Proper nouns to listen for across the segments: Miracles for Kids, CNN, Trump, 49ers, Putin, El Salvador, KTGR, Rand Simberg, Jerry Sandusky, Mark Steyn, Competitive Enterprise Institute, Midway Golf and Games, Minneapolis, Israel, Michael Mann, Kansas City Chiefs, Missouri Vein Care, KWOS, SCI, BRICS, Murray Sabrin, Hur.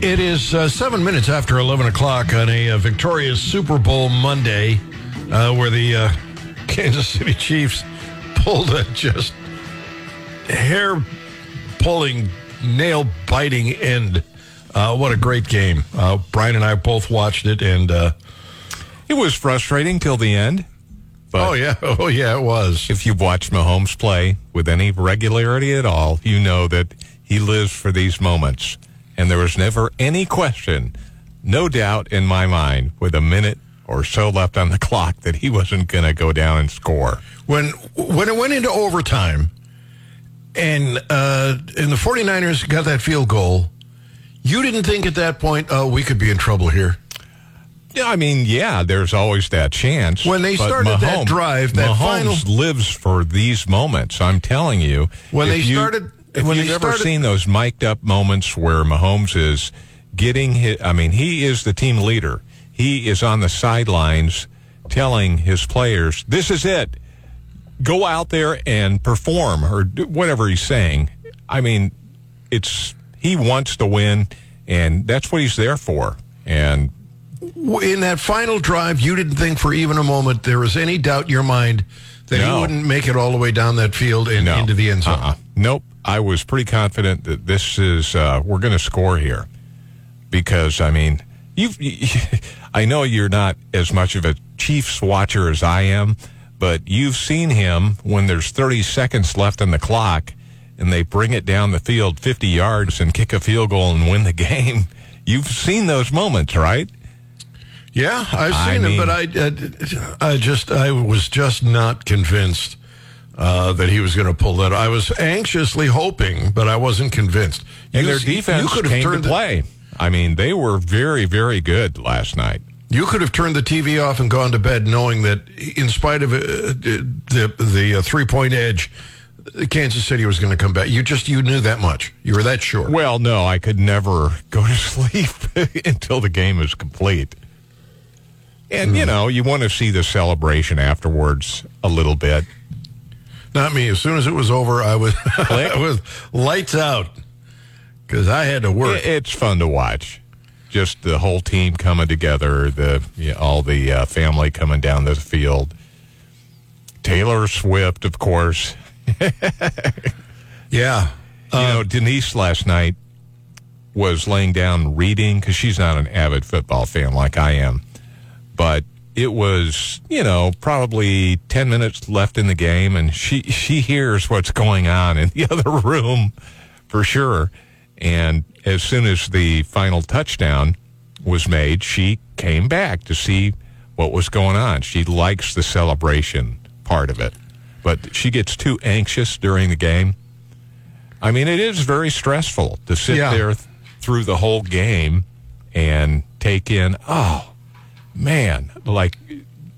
It is 7 minutes after 11 o'clock on a victorious Super Bowl Monday where the Kansas City Chiefs pulled a just hair-pulling, nail-biting end. What a great game. Brian and I both watched it, and it was frustrating till the end. But oh, yeah, it was. If you've watched Mahomes play with any regularity at all, you know that he lives for these moments. And there was never any question, no doubt in my mind, with a minute or so left on the clock, that he wasn't going to go down and score. When it went into overtime and the 49ers got that field goal, you didn't think at that point, oh, we could be in trouble here? Yeah, I mean, yeah, there's always that chance. When they started that drive, that Mahomes lives for these moments, I'm telling you. If you've ever seen those mic'd up moments where Mahomes is getting hit, I mean, he is the team leader. He is on the sidelines telling his players, this is it. Go out there and perform, or whatever he's saying. I mean, he wants to win, and that's what he's there for. And in that final drive, you didn't think for even a moment there was any doubt in your mind that he wouldn't make it all the way down that field and into the end zone. Nope. I was pretty confident that this is we're going to score here, because I mean, I know you're not as much of a Chiefs watcher as I am, but you've seen him when there's 30 seconds left on the clock and they bring it down the field 50 yards and kick a field goal and win the game. You've seen those moments, right? Yeah, I've seen them, but I was just not convinced that he was going to pull that. I was anxiously hoping, but I wasn't convinced. And their defense came to play. I mean, they were very, very good last night. You could have turned the TV off and gone to bed knowing that in spite of the three-point edge, Kansas City was going to come back. You knew that much. You were that sure. Well, no, I could never go to sleep until the game was complete. And, you know, you want to see the celebration afterwards a little bit. Not me. As soon as it was over, I was lights out because I had to work. It's fun to watch. Just the whole team coming together, all the family coming down the field. Taylor Swift, of course. Yeah. You know, Denise last night was laying down reading because she's not an avid football fan like I am. But it was, you know, probably 10 minutes left in the game, and she hears what's going on in the other room for sure. And as soon as the final touchdown was made, she came back to see what was going on. She likes the celebration part of it, but she gets too anxious during the game. I mean, it is very stressful to sit there through the whole game and take in, man, like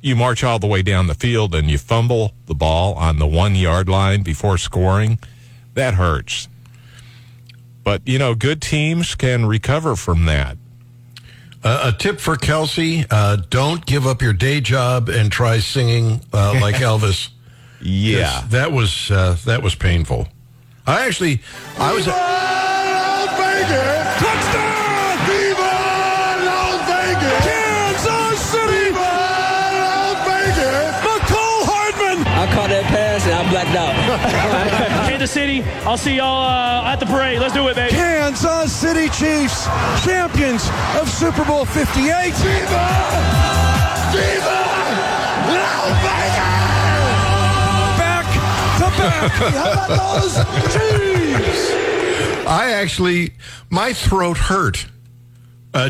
you march all the way down the field and you fumble the ball on the 1 yard line before scoring. That hurts. But, you know, good teams can recover from that. A tip for Kelsey, don't give up your day job and try singing like Elvis. Yeah. That was painful. I was... Kansas City, I'll see y'all at the parade. Let's do it, baby. Kansas City Chiefs, champions of Super Bowl 58. Viva! Viva! Las Vegas! Back to back. How about those Chiefs? My throat hurt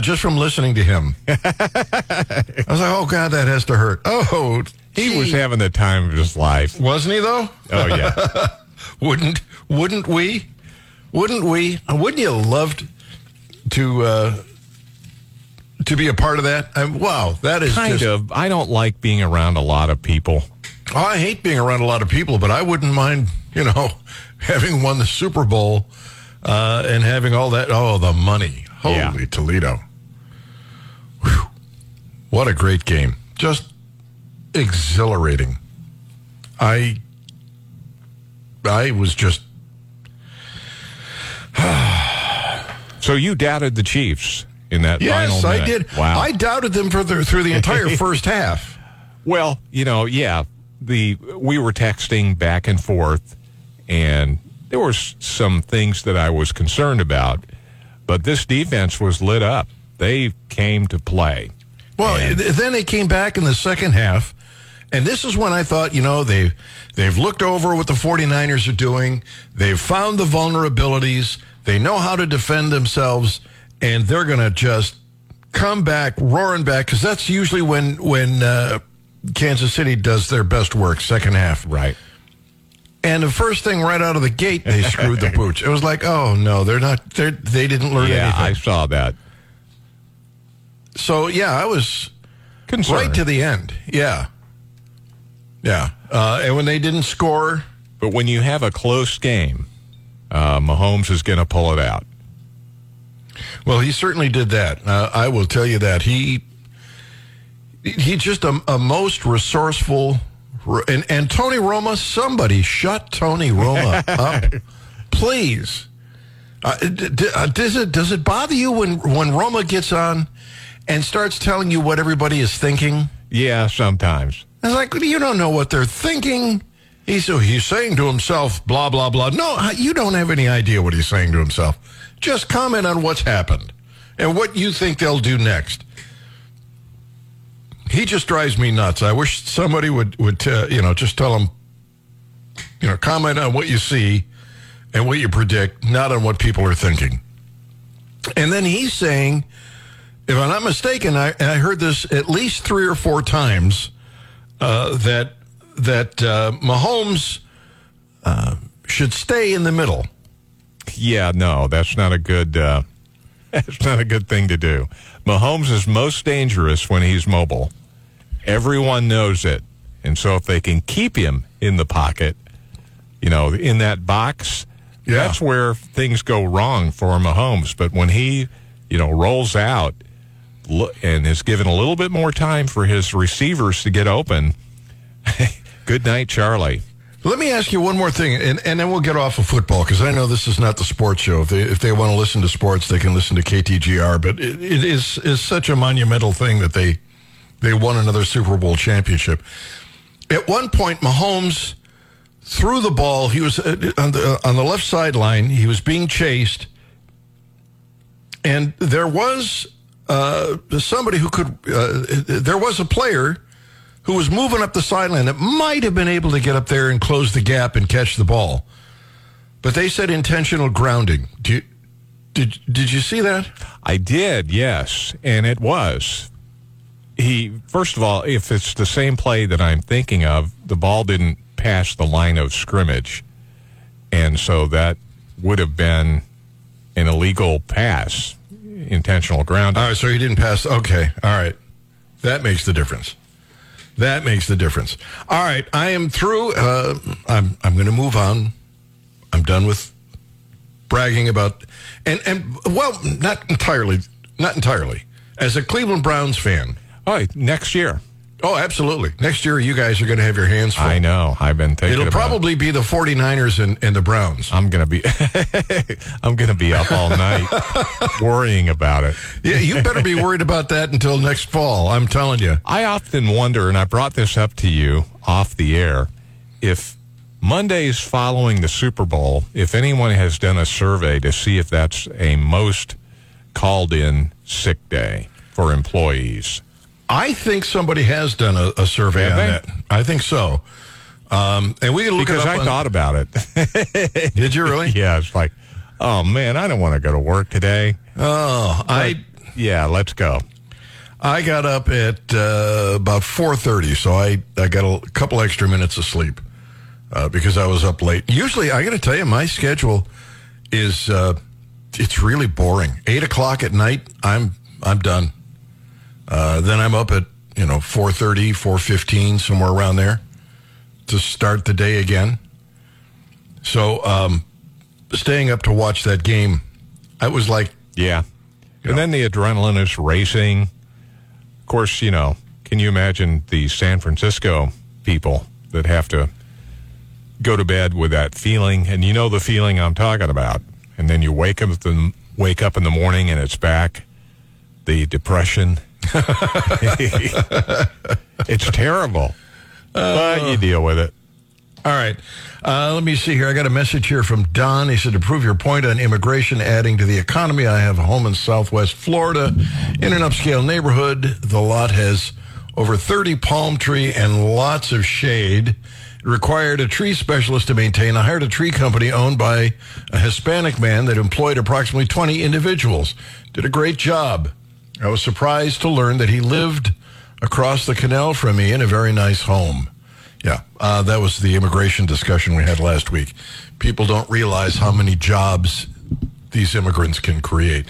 just from listening to him. I was like, oh, God, that has to hurt. Oh, he was having the time of his life. Wasn't he, though? Oh, yeah. Wouldn't we? Wouldn't we? Wouldn't you love to be a part of that? Wow, that is kind of. I don't like being around a lot of people. Oh, I hate being around a lot of people, but I wouldn't mind, you know, having won the Super Bowl and having all that. Oh, the money! Holy Toledo! Whew. What a great game! Just exhilarating. I was just So you doubted the Chiefs in that final minute. Yes, I did. Wow. I doubted them through the entire first half. Well, you know, we were texting back and forth, and there were some things that I was concerned about, but this defense was lit up. They came to play. Well, then they came back in the second half, and this is when I thought, you know, they've looked over what the 49ers are doing. They've found the vulnerabilities. They know how to defend themselves, and they're going to just come back, roaring back, because that's usually when Kansas City does their best work, second half. Right. And the first thing right out of the gate, they screwed the pooch. It was like, oh, no, they didn't learn anything. Yeah, I saw that. So, yeah, I was concerned right to the end. Yeah. Yeah. And when they didn't score. But when you have a close game, Mahomes is going to pull it out. Well, he certainly did that. I will tell you that. He's just a most resourceful. And Tony Romo, somebody shut Tony Romo up. Please. Does it bother you when Romo gets on and starts telling you what everybody is thinking? Yeah, sometimes. It's like, you don't know what they're thinking. He's saying to himself, blah, blah, blah. No, you don't have any idea what he's saying to himself. Just comment on what's happened and what you think they'll do next. He just drives me nuts. I wish somebody would just tell him, you know, comment on what you see and what you predict, not on what people are thinking. And then he's saying, if I'm not mistaken, I heard this at least 3 or 4 times, that Mahomes should stay in the middle. Yeah, no, that's not a good. That's not a good thing to do. Mahomes is most dangerous when he's mobile. Everyone knows it. And so if they can keep him in the pocket, you know, in that box, that's where things go wrong for Mahomes. But when he, you know, rolls out and is given a little bit more time for his receivers to get open, good night, Charlie. Let me ask you one more thing, and then we'll get off of football, because I know this is not the sports show. If they want to listen to sports, they can listen to KTGR, but it is such a monumental thing that they won another Super Bowl championship. At one point, Mahomes threw the ball. He was on the left sideline. He was being chased, and there was somebody who could there was a player who was moving up the sideline that might have been able to get up there and close the gap and catch the ball. But they said intentional grounding. Did you see that? I did, yes. And it was. First of all, if it's the same play that I'm thinking of, the ball didn't pass the line of scrimmage. And so that would have been an illegal pass, intentional grounding. All right, so he didn't pass. Okay, all right. That makes the difference. That makes the difference. All right, I am through. I'm going to move on. I'm done with bragging about well, not entirely. As a Cleveland Browns fan, all right, next year. Oh, absolutely. Next year, you guys are going to have your hands full. I know. I've been thinking about it. It'll probably be the 49ers and the Browns. I'm going to be up all night worrying about it. Yeah, you better be worried about that until next fall. I'm telling you. I often wonder, and I brought this up to you off the air, if Mondays following the Super Bowl, if anyone has done a survey to see if that's a most called-in sick day for employees. I think somebody has done a survey on that. I think so. And we can look it up. Because I thought about it. Did you really? Yeah, it's like, oh, man, I don't want to go to work today. Oh, yeah, let's go. I got up at about 4:30, so I got a couple extra minutes of sleep because I was up late. Usually, I got to tell you, my schedule is it's really boring. 8 o'clock at night, I'm done. Then I'm up at, 4:30, 4:15, somewhere around there to start the day again. So staying up to watch that game, I was like... Yeah. And then the adrenaline is racing. Of course, can you imagine the San Francisco people that have to go to bed with that feeling? And you know the feeling I'm talking about. And then you wake up wake up in the morning and it's back. The depression. It's terrible. But you deal with it. All right. Let me see here. I got a message here from Don. He said, to prove your point on immigration adding to the economy, I have a home in southwest Florida in an upscale neighborhood. The lot has over 30 palm tree and lots of shade. It required a tree specialist to maintain. I hired a tree company owned by a Hispanic man that employed approximately 20 individuals. Did a great job. I was surprised to learn that he lived across the canal from me in a very nice home. Yeah, that was the immigration discussion we had last week. People don't realize how many jobs these immigrants can create.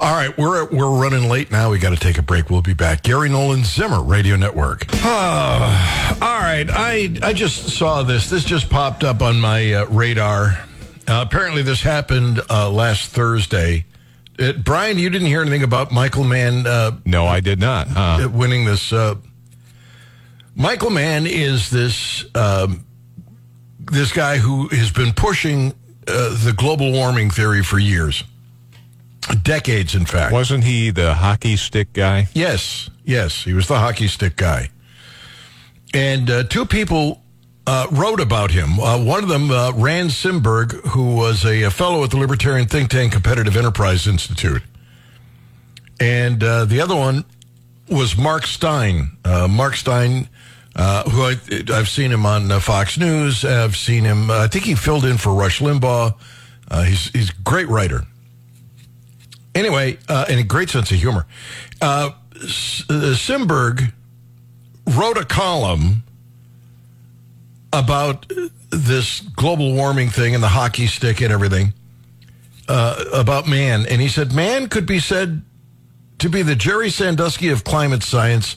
All right, we're running late now. We got to take a break. We'll be back. Gary Nolan, Zimmer Radio Network. All right, I just saw this. This just popped up on my radar. Apparently, this happened last Thursday. Brian, you didn't hear anything about Michael Mann. No, I did not. Huh? Winning this. Michael Mann is this guy who has been pushing the global warming theory for years. Decades, in fact. Wasn't he the hockey stick guy? Yes. He was the hockey stick guy. And two people wrote about him. One of them, Rand Simberg, who was a fellow at the libertarian think tank Competitive Enterprise Institute. And the other one was Mark Steyn. Mark Steyn, who I've seen him on Fox News. I've seen him, I think he filled in for Rush Limbaugh. He's a great writer. Anyway, and a great sense of humor. Simberg wrote a column about this global warming thing and the hockey stick and everything about Mann. And he said, Mann could be said to be the Jerry Sandusky of climate science,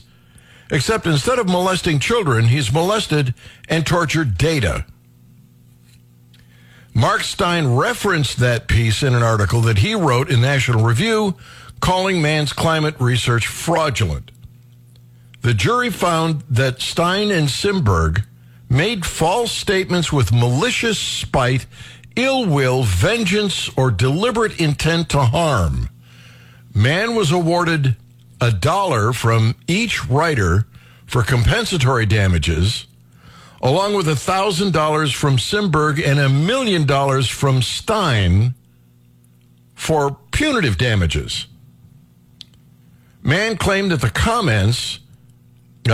except instead of molesting children, he's molested and tortured data. Mark Steyn referenced that piece in an article that he wrote in National Review, calling Mann's climate research fraudulent. The jury found that Steyn and Simberg made false statements with malicious spite, ill will, vengeance, or deliberate intent to harm. Mann was awarded $1 from each writer for compensatory damages, along with $1,000 from Simberg and $1 million from Steyn for punitive damages. Mann claimed that the comments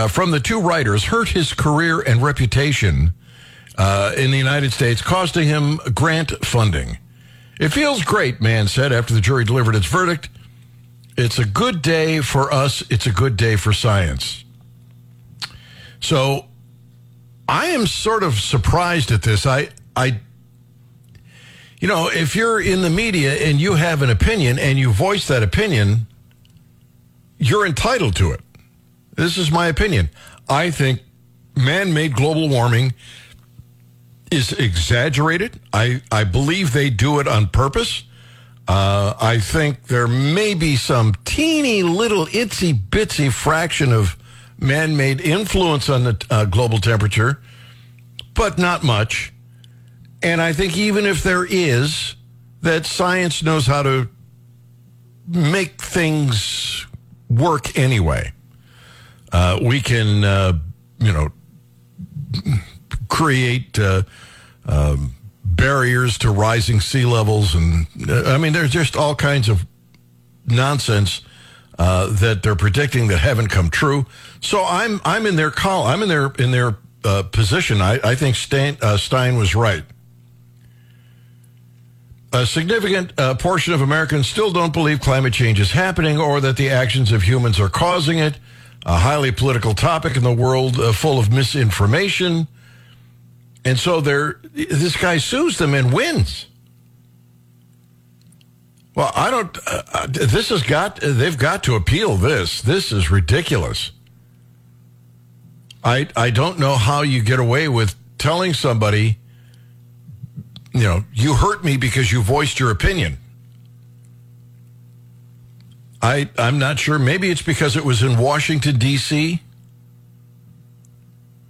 from the two writers hurt his career and reputation in the United States, costing him grant funding. It feels great, Mann said after the jury delivered its verdict. It's a good day for us. It's a good day for science. So I am sort of surprised at this. I, you know, if you're in the media and you have an opinion and you voice that opinion, you're entitled to it. This is my opinion. I think man-made global warming is exaggerated. I believe they do it on purpose. I think there may be some teeny little itsy-bitsy fraction of man-made influence on the global temperature, but not much. And I think even if there is, that science knows how to make things work anyway. We can, create barriers to rising sea levels, and I mean, there's just all kinds of nonsense that they're predicting that haven't come true. So I'm in their call. I'm in their position. I think Steyn was right. A significant portion of Americans still don't believe climate change is happening or that the actions of humans are causing it. A highly political topic in the world, full of misinformation. And so this guy sues them and wins. Well, I don't. They've got to appeal this. This is ridiculous. I don't know how you get away with telling somebody, you hurt me because you voiced your opinion. I'm not sure. Maybe it's because it was in Washington, D.C.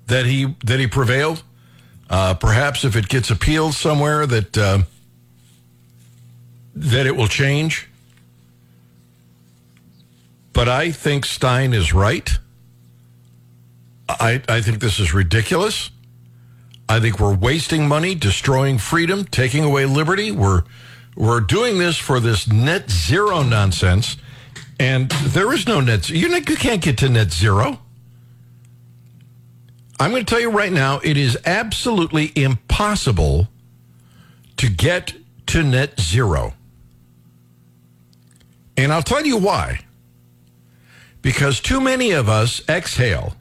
that he prevailed. Perhaps if it gets appealed somewhere, that that it will change. But I think Stein is right. I think this is ridiculous. I think we're wasting money, destroying freedom, taking away liberty. We're doing this for this net zero nonsense. And there is no net zero. You can't get to net zero. I'm going to tell you right now, it is absolutely impossible to get to net zero. And I'll tell you why. Because too many of us exhale.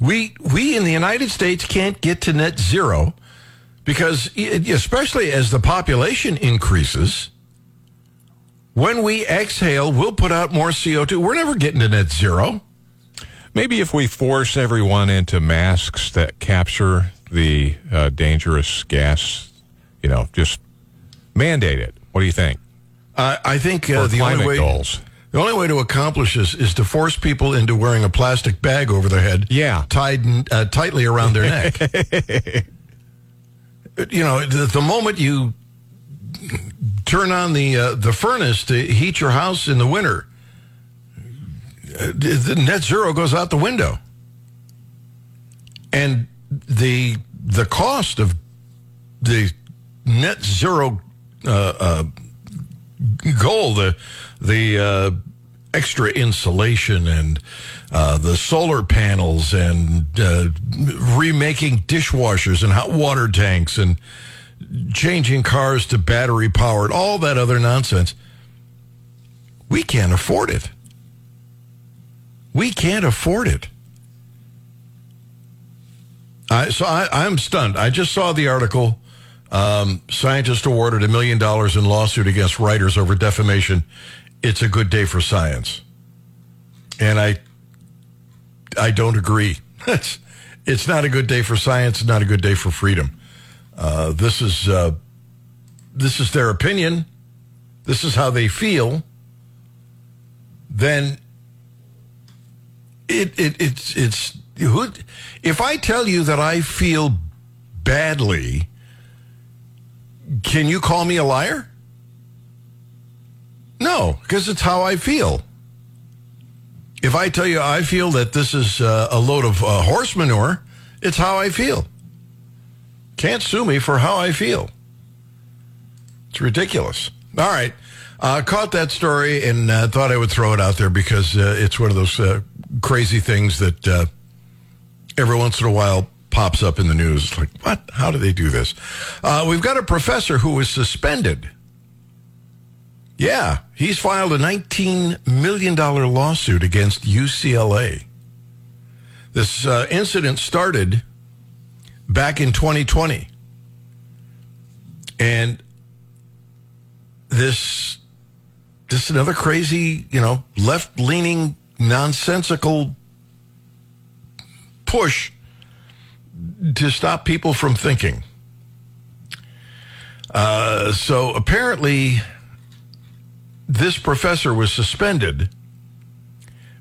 We in the United States can't get to net zero because, especially as the population increases, when we exhale, we'll put out more CO2. We're never getting to net zero. Maybe if we force everyone into masks that capture the dangerous gas, just mandate it. What do you think? I think the only way to accomplish this is to force people into wearing a plastic bag over their head, tied tightly around their neck. The moment you turn on the furnace to heat your house in the winter, the net zero goes out the window. And the cost of the net zero goal, the extra insulation and the solar panels and remaking dishwashers and hot water tanks and changing cars to battery powered, all that other nonsense, we can't afford it. We can't afford it. So I'm stunned. I just saw the article. Scientist awarded $1 million in lawsuit against writers over defamation. It's a good day for science. And I don't agree. It's not a good day for science. Not a good day for freedom. This is their opinion. This is how they feel. Then. It's if I tell you that I feel badly, can you call me a liar? No, because it's how I feel. If I tell you I feel that this is a load of horse manure, it's how I feel. Can't sue me for how I feel. It's ridiculous. All right. Caught that story and thought I would throw it out there because it's one of those crazy things that every once in a while pops up in the news. It's like, what? How do they do this? We've got a professor who was suspended. Yeah, he's filed a $19 million lawsuit against UCLA. This incident started back in 2020. And this is another crazy, left-leaning, nonsensical push to stop people from thinking. So apparently this professor was suspended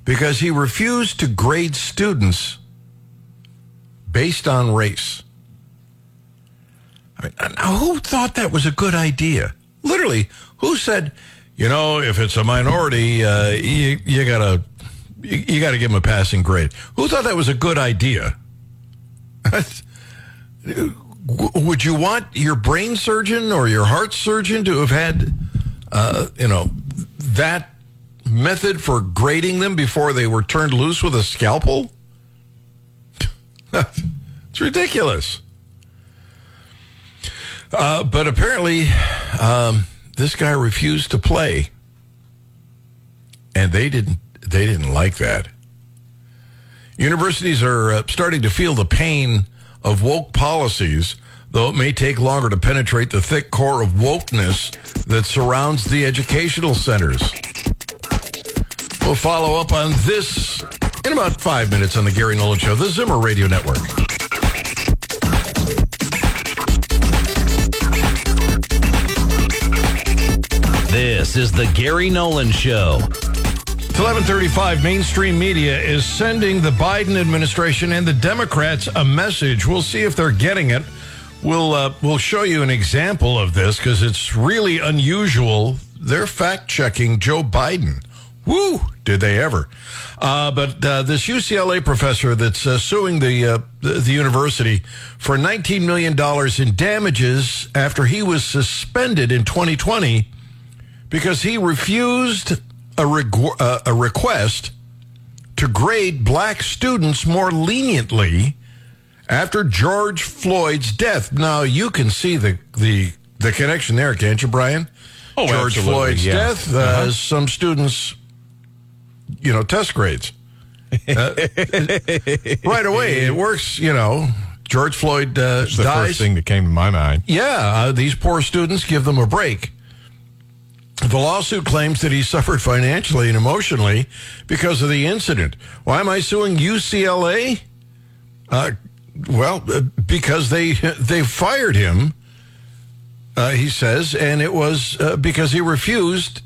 because he refused to grade students based on race. I mean, who thought that was a good idea? Literally, who said, if it's a minority, you gotta give them a passing grade? Who thought that was a good idea? Would you want your brain surgeon or your heart surgeon to have had, that method for grading them before they were turned loose with a scalpel? It's ridiculous. But apparently, this guy refused to play, and they didn't like that. Universities are starting to feel the pain of woke policies, though it may take longer to penetrate the thick core of wokeness that surrounds the educational centers. We'll follow up on this in about 5 minutes on the Gary Nolan Show, the Zimmer Radio Network. This is the Gary Nolan Show. 11:35, mainstream media is sending the Biden administration and the Democrats a message. We'll see if they're getting it We'll show you an example of this because it's really unusual. They're fact-checking Joe Biden. Woo! Did they ever? But this UCLA professor that's suing the university for $19 million in damages after he was suspended in 2020 because he refused a request to grade black students more leniently after George Floyd's death. Now, you can see the connection there, can't you, Brian? Oh, George Floyd's death, some students, test grades. Right away, it works, George Floyd dies. That's the first thing that came to my mind. Yeah, these poor students, give them a break. The lawsuit claims that he suffered financially and emotionally because of the incident. Why am I suing UCLA? Well, because they fired him, he says, and it was because he refused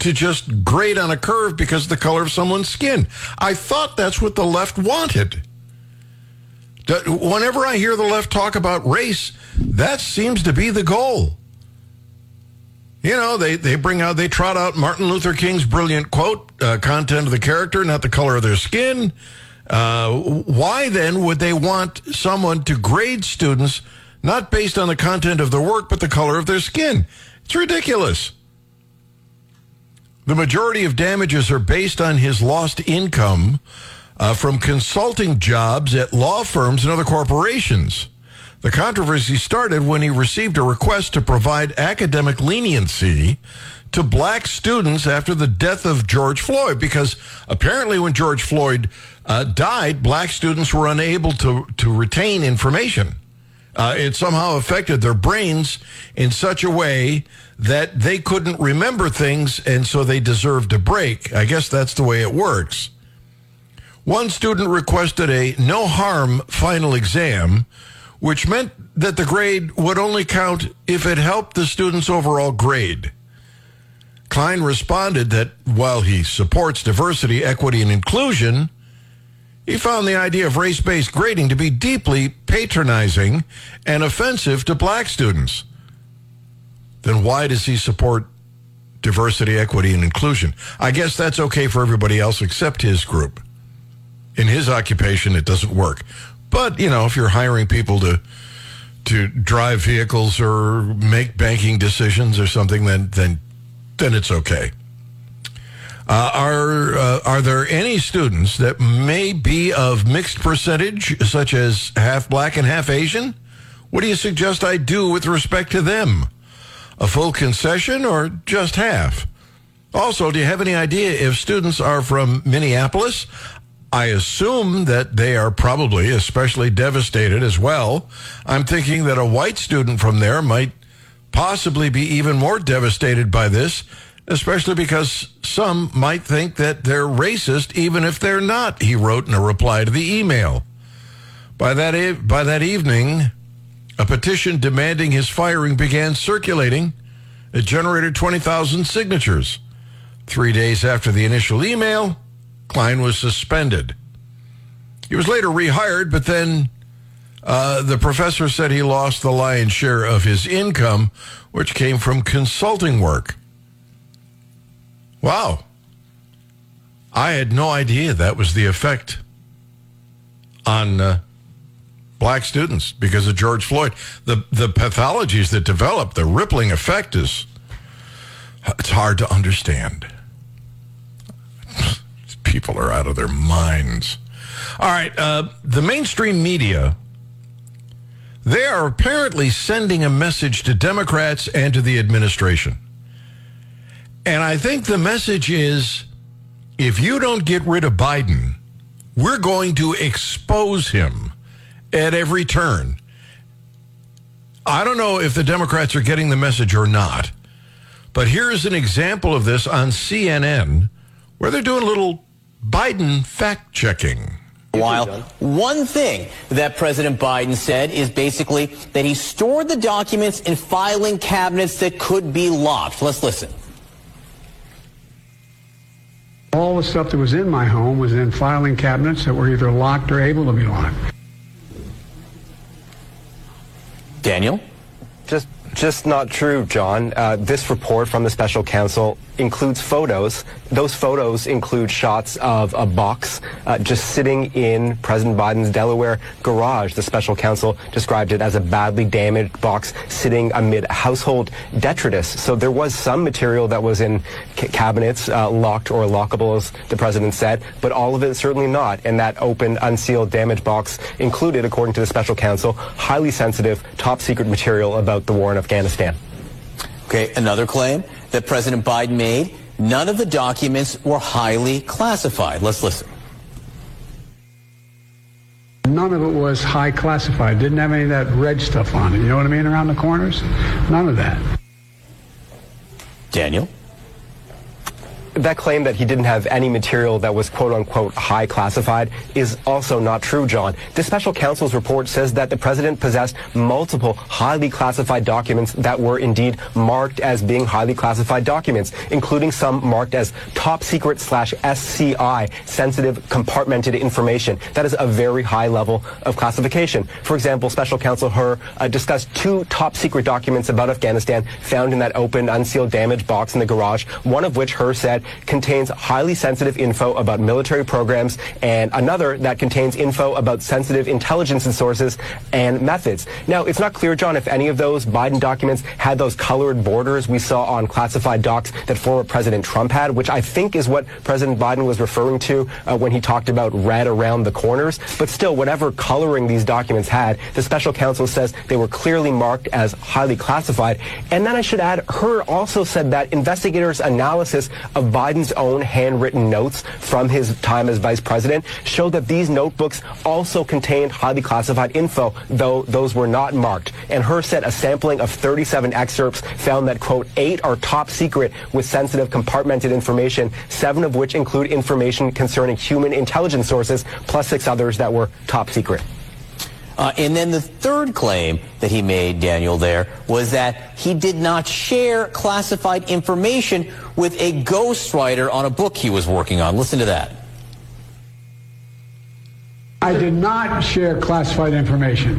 to just grade on a curve because of the color of someone's skin. I thought that's what the left wanted. Whenever I hear the left talk about race, that seems to be the goal. They trot out Martin Luther King's brilliant quote, content of the character, not the color of their skin. Why then would they want someone to grade students not based on the content of their work, but the color of their skin? It's ridiculous. The majority of damages are based on his lost income from consulting jobs at law firms and other corporations. The controversy started when he received a request to provide academic leniency to black students after the death of George Floyd, because apparently when George Floyd died, black students were unable to retain information. It somehow affected their brains in such a way that they couldn't remember things, and so they deserved a break. I guess that's the way it works. One student requested a no-harm final exam, which meant that the grade would only count if it helped the student's overall grade. Klein responded that while he supports diversity, equity, and inclusion, he found the idea of race-based grading to be deeply patronizing and offensive to black students. Then why does he support diversity, equity, and inclusion? I guess that's okay for everybody else except his group. In his occupation, it doesn't work. But, if you're hiring people to drive vehicles or make banking decisions or something, then it's okay. Are there any students that may be of mixed percentage, such as half black and half Asian? What do you suggest I do with respect to them? A full concession or just half? Also, do you have any idea if students are from Minneapolis? I assume that they are probably especially devastated as well. I'm thinking that a white student from there might possibly be even more devastated by this, especially because some might think that they're racist even if they're not, he wrote in a reply to the email. By that evening, a petition demanding his firing began circulating. It generated 20,000 signatures. 3 days after the initial email, Klein was suspended. He was later rehired, but then the professor said he lost the lion's share of his income, which came from consulting work. Wow. I had no idea that was the effect on black students because of George Floyd. The pathologies that develop, the rippling effect it's hard to understand. People are out of their minds. All right, the mainstream media, they are apparently sending a message to Democrats and to the administration. And I think the message is, if you don't get rid of Biden, we're going to expose him at every turn. I don't know if the Democrats are getting the message or not, but here is an example of this on CNN, where they're doing a little Biden fact-checking. While one thing that President Biden said is basically that he stored the documents in filing cabinets that could be locked. Let's listen. All the stuff that was in my home was in filing cabinets that were either locked or able to be locked. Daniel? Just not true, John. This report from the special counsel includes photos. Those photos include shots of a box just sitting in President Biden's Delaware garage. The special counsel described it as a badly damaged box sitting amid household detritus. So there was some material that was in cabinets, locked or lockable, as the president said, but all of it certainly not. And that open, unsealed, damaged box included, according to the special counsel, highly sensitive, top-secret material about the war in Afghanistan. Okay, another claim that President Biden made, none of the documents were highly classified. Let's listen. None of it was high classified. Didn't have any of that red stuff on it. You know what I mean? Around the corners? None of that. Daniel? That claim that he didn't have any material that was quote-unquote high classified is also not true, John. The special counsel's report says that the president possessed multiple highly classified documents that were indeed marked as being highly classified documents, including some marked as top secret /SCI, sensitive compartmented information. That is a very high level of classification. For example, special counsel Hur discussed two top secret documents about Afghanistan found in that open, unsealed, damaged box in the garage, one of which Hur said contains highly sensitive info about military programs, and another that contains info about sensitive intelligence and sources and methods. Now, it's not clear, John, if any of those Biden documents had those colored borders we saw on classified docs that former President Trump had, which I think is what President Biden was referring to when he talked about red around the corners. But still, whatever coloring these documents had, the special counsel says they were clearly marked as highly classified. And then I should add, Hur also said that investigators' analysis of Biden's own handwritten notes from his time as vice president showed that these notebooks also contained highly classified info, though those were not marked. And Hur said a sampling of 37 excerpts found that, quote, 8 are top secret with sensitive compartmented information, 7 of which include information concerning human intelligence sources, plus 6 others that were top secret. And then the third claim that he made, Daniel, there, was that he did not share classified information with a ghostwriter on a book he was working on. Listen to that. I did not share classified information.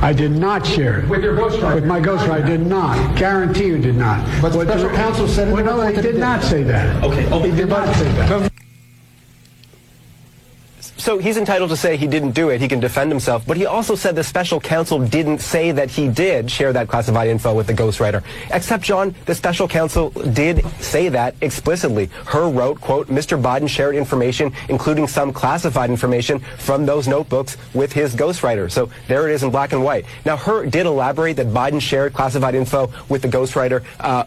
I did not share it. With your ghostwriter? With my ghostwriter, I did not. Guarantee you did not. But the special counsel said... Well, no, they did not say that. Okay. They did not say that. So he's entitled to say he didn't do it. He can defend himself. But he also said the special counsel didn't say that he did share that classified info with the ghostwriter. Except, John, the special counsel did say that explicitly. Hur wrote, quote, Mr. Biden shared information, including some classified information from those notebooks with his ghostwriter. So there it is in black and white. Now, Hur did elaborate that Biden shared classified info with the ghostwriter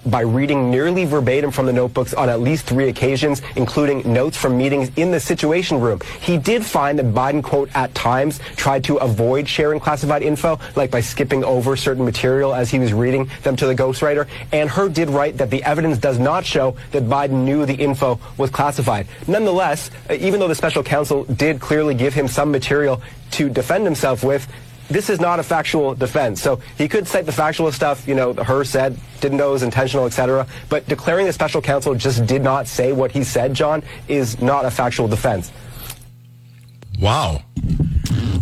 by reading nearly verbatim from the notebooks on at least 3 occasions, including notes from meetings in the Situation Room. He did find that Biden, quote, at times tried to avoid sharing classified info, like by skipping over certain material as he was reading them to the ghostwriter. And Hur did write that the evidence does not show that Biden knew the info was classified. Nonetheless, even though the special counsel did clearly give him some material to defend himself with, this is not a factual defense. So he could cite the factual stuff, you know, Hur said, didn't know it was intentional, etc. But declaring the special counsel just did not say what he said, John, is not a factual defense. Wow.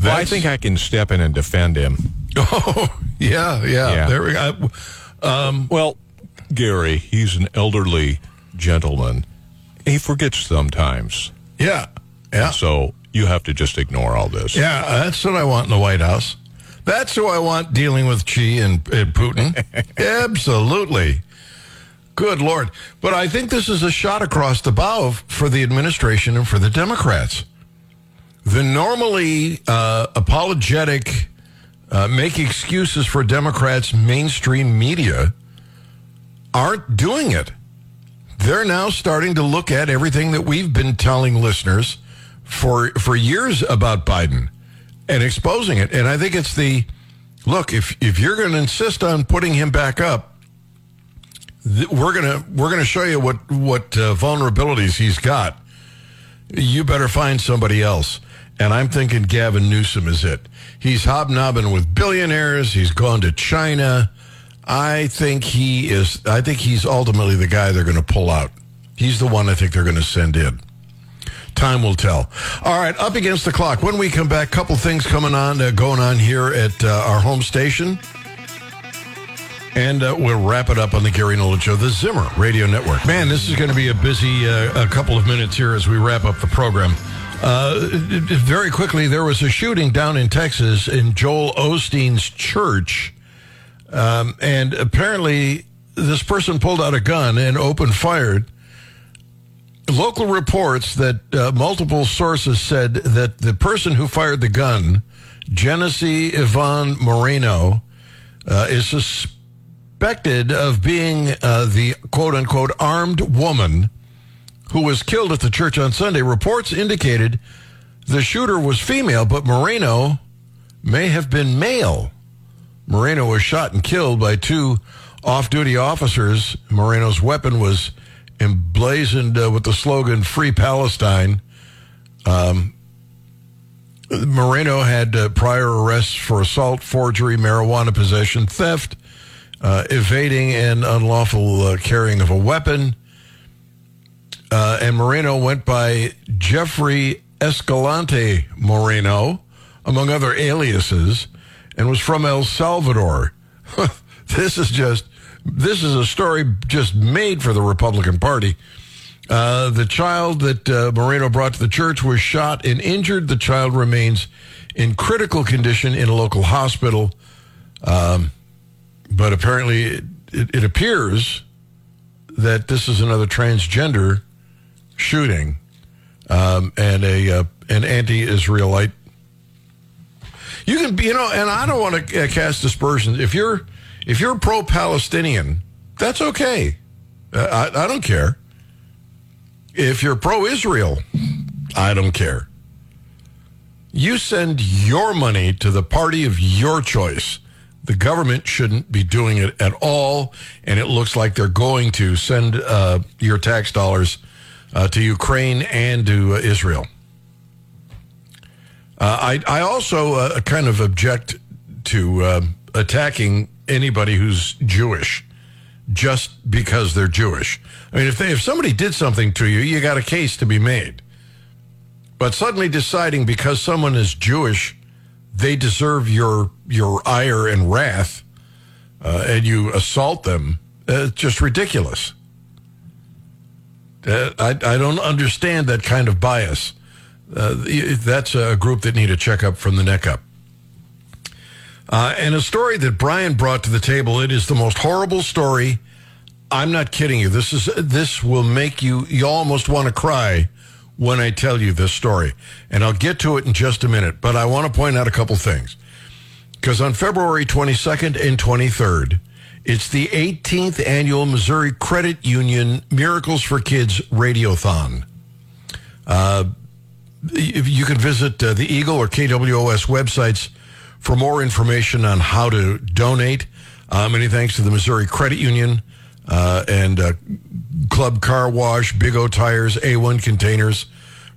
Well, I think I can step in and defend him. Oh, yeah. There we go. Well, Gary, he's an elderly gentleman. He forgets sometimes. Yeah. And so you have to just ignore all this. Yeah, that's what I want in the White House. That's who I want dealing with Xi and Putin. Absolutely. Good Lord. But I think this is a shot across the bow for the administration and for the Democrats. The normally apologetic, make excuses for Democrats, mainstream media aren't doing it. They're now starting to look at everything that we've been telling listeners for years about Biden and exposing it. And I think it's the, look, if you're going to insist on putting him back up, we're going to show you what vulnerabilities he's got. You better find somebody else. And I'm thinking Gavin Newsom is it. He's hobnobbing with billionaires. He's gone to China. I think he's ultimately the guy they're going to pull out. He's the one I think they're going to send in. Time will tell. All right, up against the clock. When we come back, a couple things going on here at our home station. And we'll wrap it up on the Gary Nolan Show, the Zimmer Radio Network. Man, this is going to be a busy a couple of minutes here as we wrap up the program. Very quickly, there was a shooting down in Texas in Joel Osteen's church. And apparently this person pulled out a gun and opened fire. Local reports that multiple sources said that the person who fired the gun, Genesee Yvonne Moreno, is suspected of being the quote-unquote armed woman who was killed at the church on Sunday. Reports indicated the shooter was female, but Moreno may have been male. Moreno was shot and killed by two off-duty officers. Moreno's weapon was emblazoned with the slogan, Free Palestine. Moreno had prior arrests for assault, forgery, marijuana possession, theft, evading and unlawful carrying of a weapon. And Moreno went by Jeffrey Escalante Moreno, among other aliases, and was from El Salvador. This is a story just made for the Republican Party. The child that Moreno brought to the church was shot and injured. The child remains in critical condition in a local hospital. But apparently it appears that this is another transgender shooting and an anti-Israelite. You can be, and I don't want to cast dispersions. If you're pro-Palestinian, that's okay. I don't care. If you're pro-Israel, I don't care. You send your money to the party of your choice. The government shouldn't be doing it at all, and it looks like they're going to send your tax dollars to Ukraine and to Israel. I also kind of object to attacking anybody who's Jewish just because they're Jewish. I mean, if somebody did something to you, you got a case to be made. But suddenly deciding because someone is Jewish, they deserve your ire and wrath, and you assault them, it's just ridiculous. I don't understand that kind of bias. That's a group that need a checkup from the neck up. And a story that Brian brought to the table, it is the most horrible story. I'm not kidding you. This will make you almost want to cry when I tell you this story. And I'll get to it in just a minute. But I want to point out a couple things. Because on February 22nd and 23rd, it's the 18th annual Missouri Credit Union Miracles for Kids Radiothon. You can visit the Eagle or KWOS websites for more information on how to donate. Many thanks to the Missouri Credit Union and Club Car Wash, Big O Tires, A1 Containers,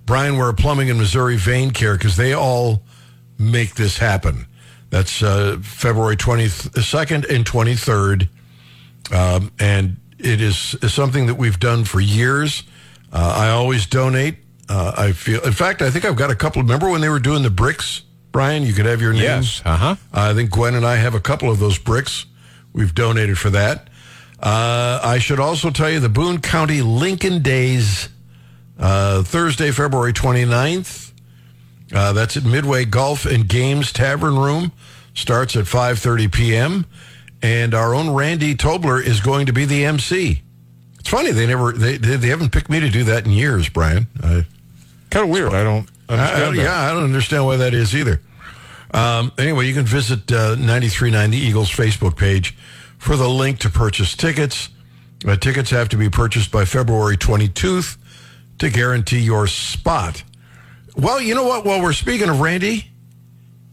Brian Ware Plumbing in Missouri, Vein Care, because they all make this happen. That's February 22nd and 23rd, and it is something that we've done for years. I always donate. I think I've got a couple. Remember when they were doing the BRICS, Brian? You could have your names. Yes. I think Gwen and I have a couple of those bricks. We've donated for that. I should also tell you the Boone County Lincoln Days, Thursday, February 29th. That's at Midway Golf and Games Tavern Room. Starts at 5:30 p.m. And our own Randy Tobler is going to be the MC. It's funny they haven't picked me to do that in years, Brian. Kind of weird. I don't understand. I don't understand why that is either. Anyway, you can visit 93.9 The Eagle's Facebook page for the link to purchase tickets. Tickets have to be purchased by February 22nd to guarantee your spot. Well, you know what? While we're speaking of Randy,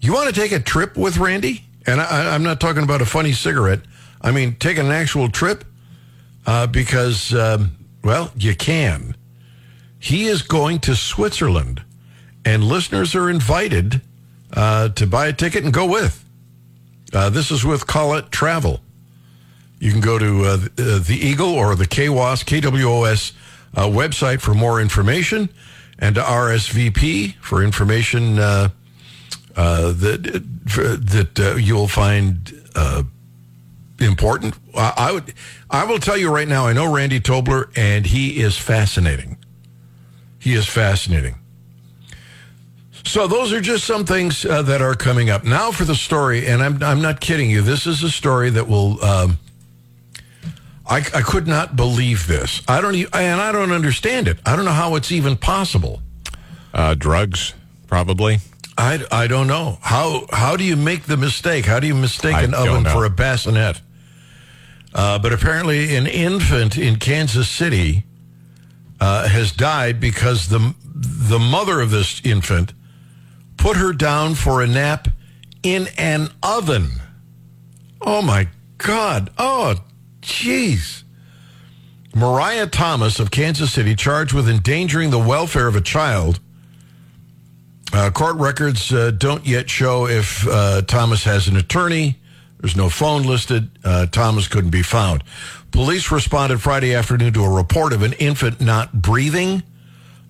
you want to take a trip with Randy? And I'm not talking about a funny cigarette. I mean, take an actual trip because, you can. He is going to Switzerland, and listeners are invited to buy a ticket and go with. This is with Call It Travel. You can go to the Eagle or the KWOS website for more information and to RSVP for information that you'll find important. I will tell you right now, I know Randy Tobler, and he is fascinating. He is fascinating. So those are just some things that are coming up. Now for the story, and I'm not kidding you. This is a story that will. I could not believe this. I don't understand it. I don't know how it's even possible. Drugs, probably. I don't know. How do you make the mistake? How do you mistake an oven for a bassinet? But apparently an infant in Kansas City has died because the mother of this infant put her down for a nap in an oven. Oh, my God. Oh, jeez. Mariah Thomas of Kansas City charged with endangering the welfare of a child. Court records don't yet show if Thomas has an attorney. There's no phone listed. Thomas couldn't be found. Police responded Friday afternoon to a report of an infant not breathing.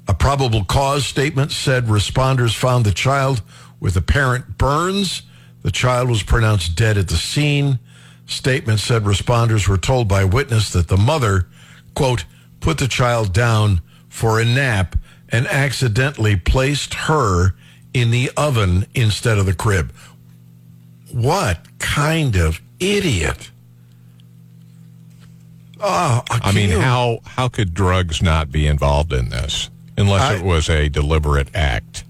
A probable cause statement said responders found the child with apparent burns. The child was pronounced dead at the scene. Statement said responders were told by witness that the mother, quote, put the child down for a nap and accidentally placed her in the oven instead of the crib. What kind of idiot? Oh, I mean, how could drugs not be involved in this unless it was a deliberate act?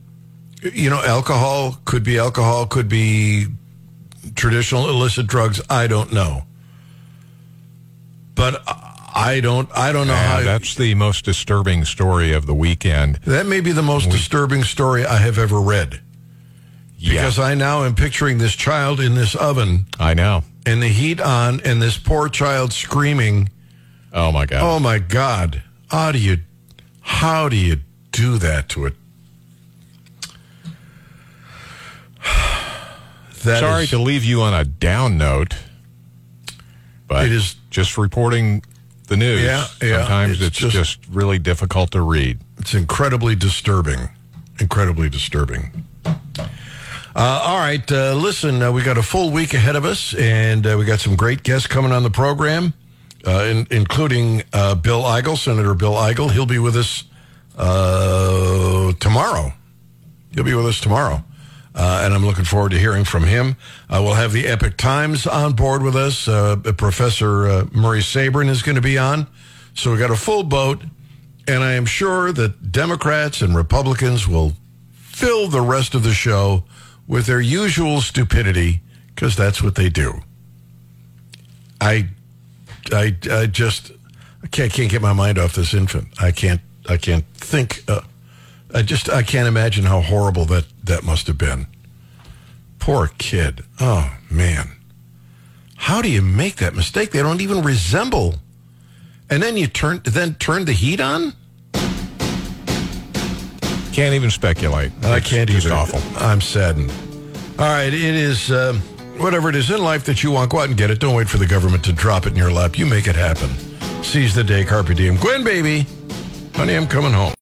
You know, alcohol, could be traditional illicit drugs. I don't know. But I don't know how. That's the most disturbing story of the weekend. That may be the most disturbing story I have ever read. Yeah. Because I now am picturing this child in this oven. I know. And the heat on, and this poor child screaming. Oh, my God. Oh, my God. How do you do that to it? Sorry to leave you on a down note, but it is just reporting the news. Yeah, sometimes it's just really difficult to read. It's incredibly disturbing. Incredibly disturbing. All right, listen, we got a full week ahead of us, and we got some great guests coming on the program, including Bill Eigel, Senator Bill Eigel. He'll be with us tomorrow. He'll be with us tomorrow, and I'm looking forward to hearing from him. We'll have the Epic Times on board with us. Professor Murray Sabrin is going to be on. So we got a full boat, and I am sure that Democrats and Republicans will fill the rest of the show with their usual stupidity, because that's what they do. I just can't get my mind off this infant. I can't think. I can't imagine how horrible that must have been. Poor kid. Oh man, how do you make that mistake? They don't even resemble. And then you turn the heat on. Can't even speculate. I can't even. It's awful. I'm saddened. All right, it is whatever it is in life that you want. Go out and get it. Don't wait for the government to drop it in your lap. You make it happen. Seize the day, carpe diem. Gwen, baby, honey, I'm coming home.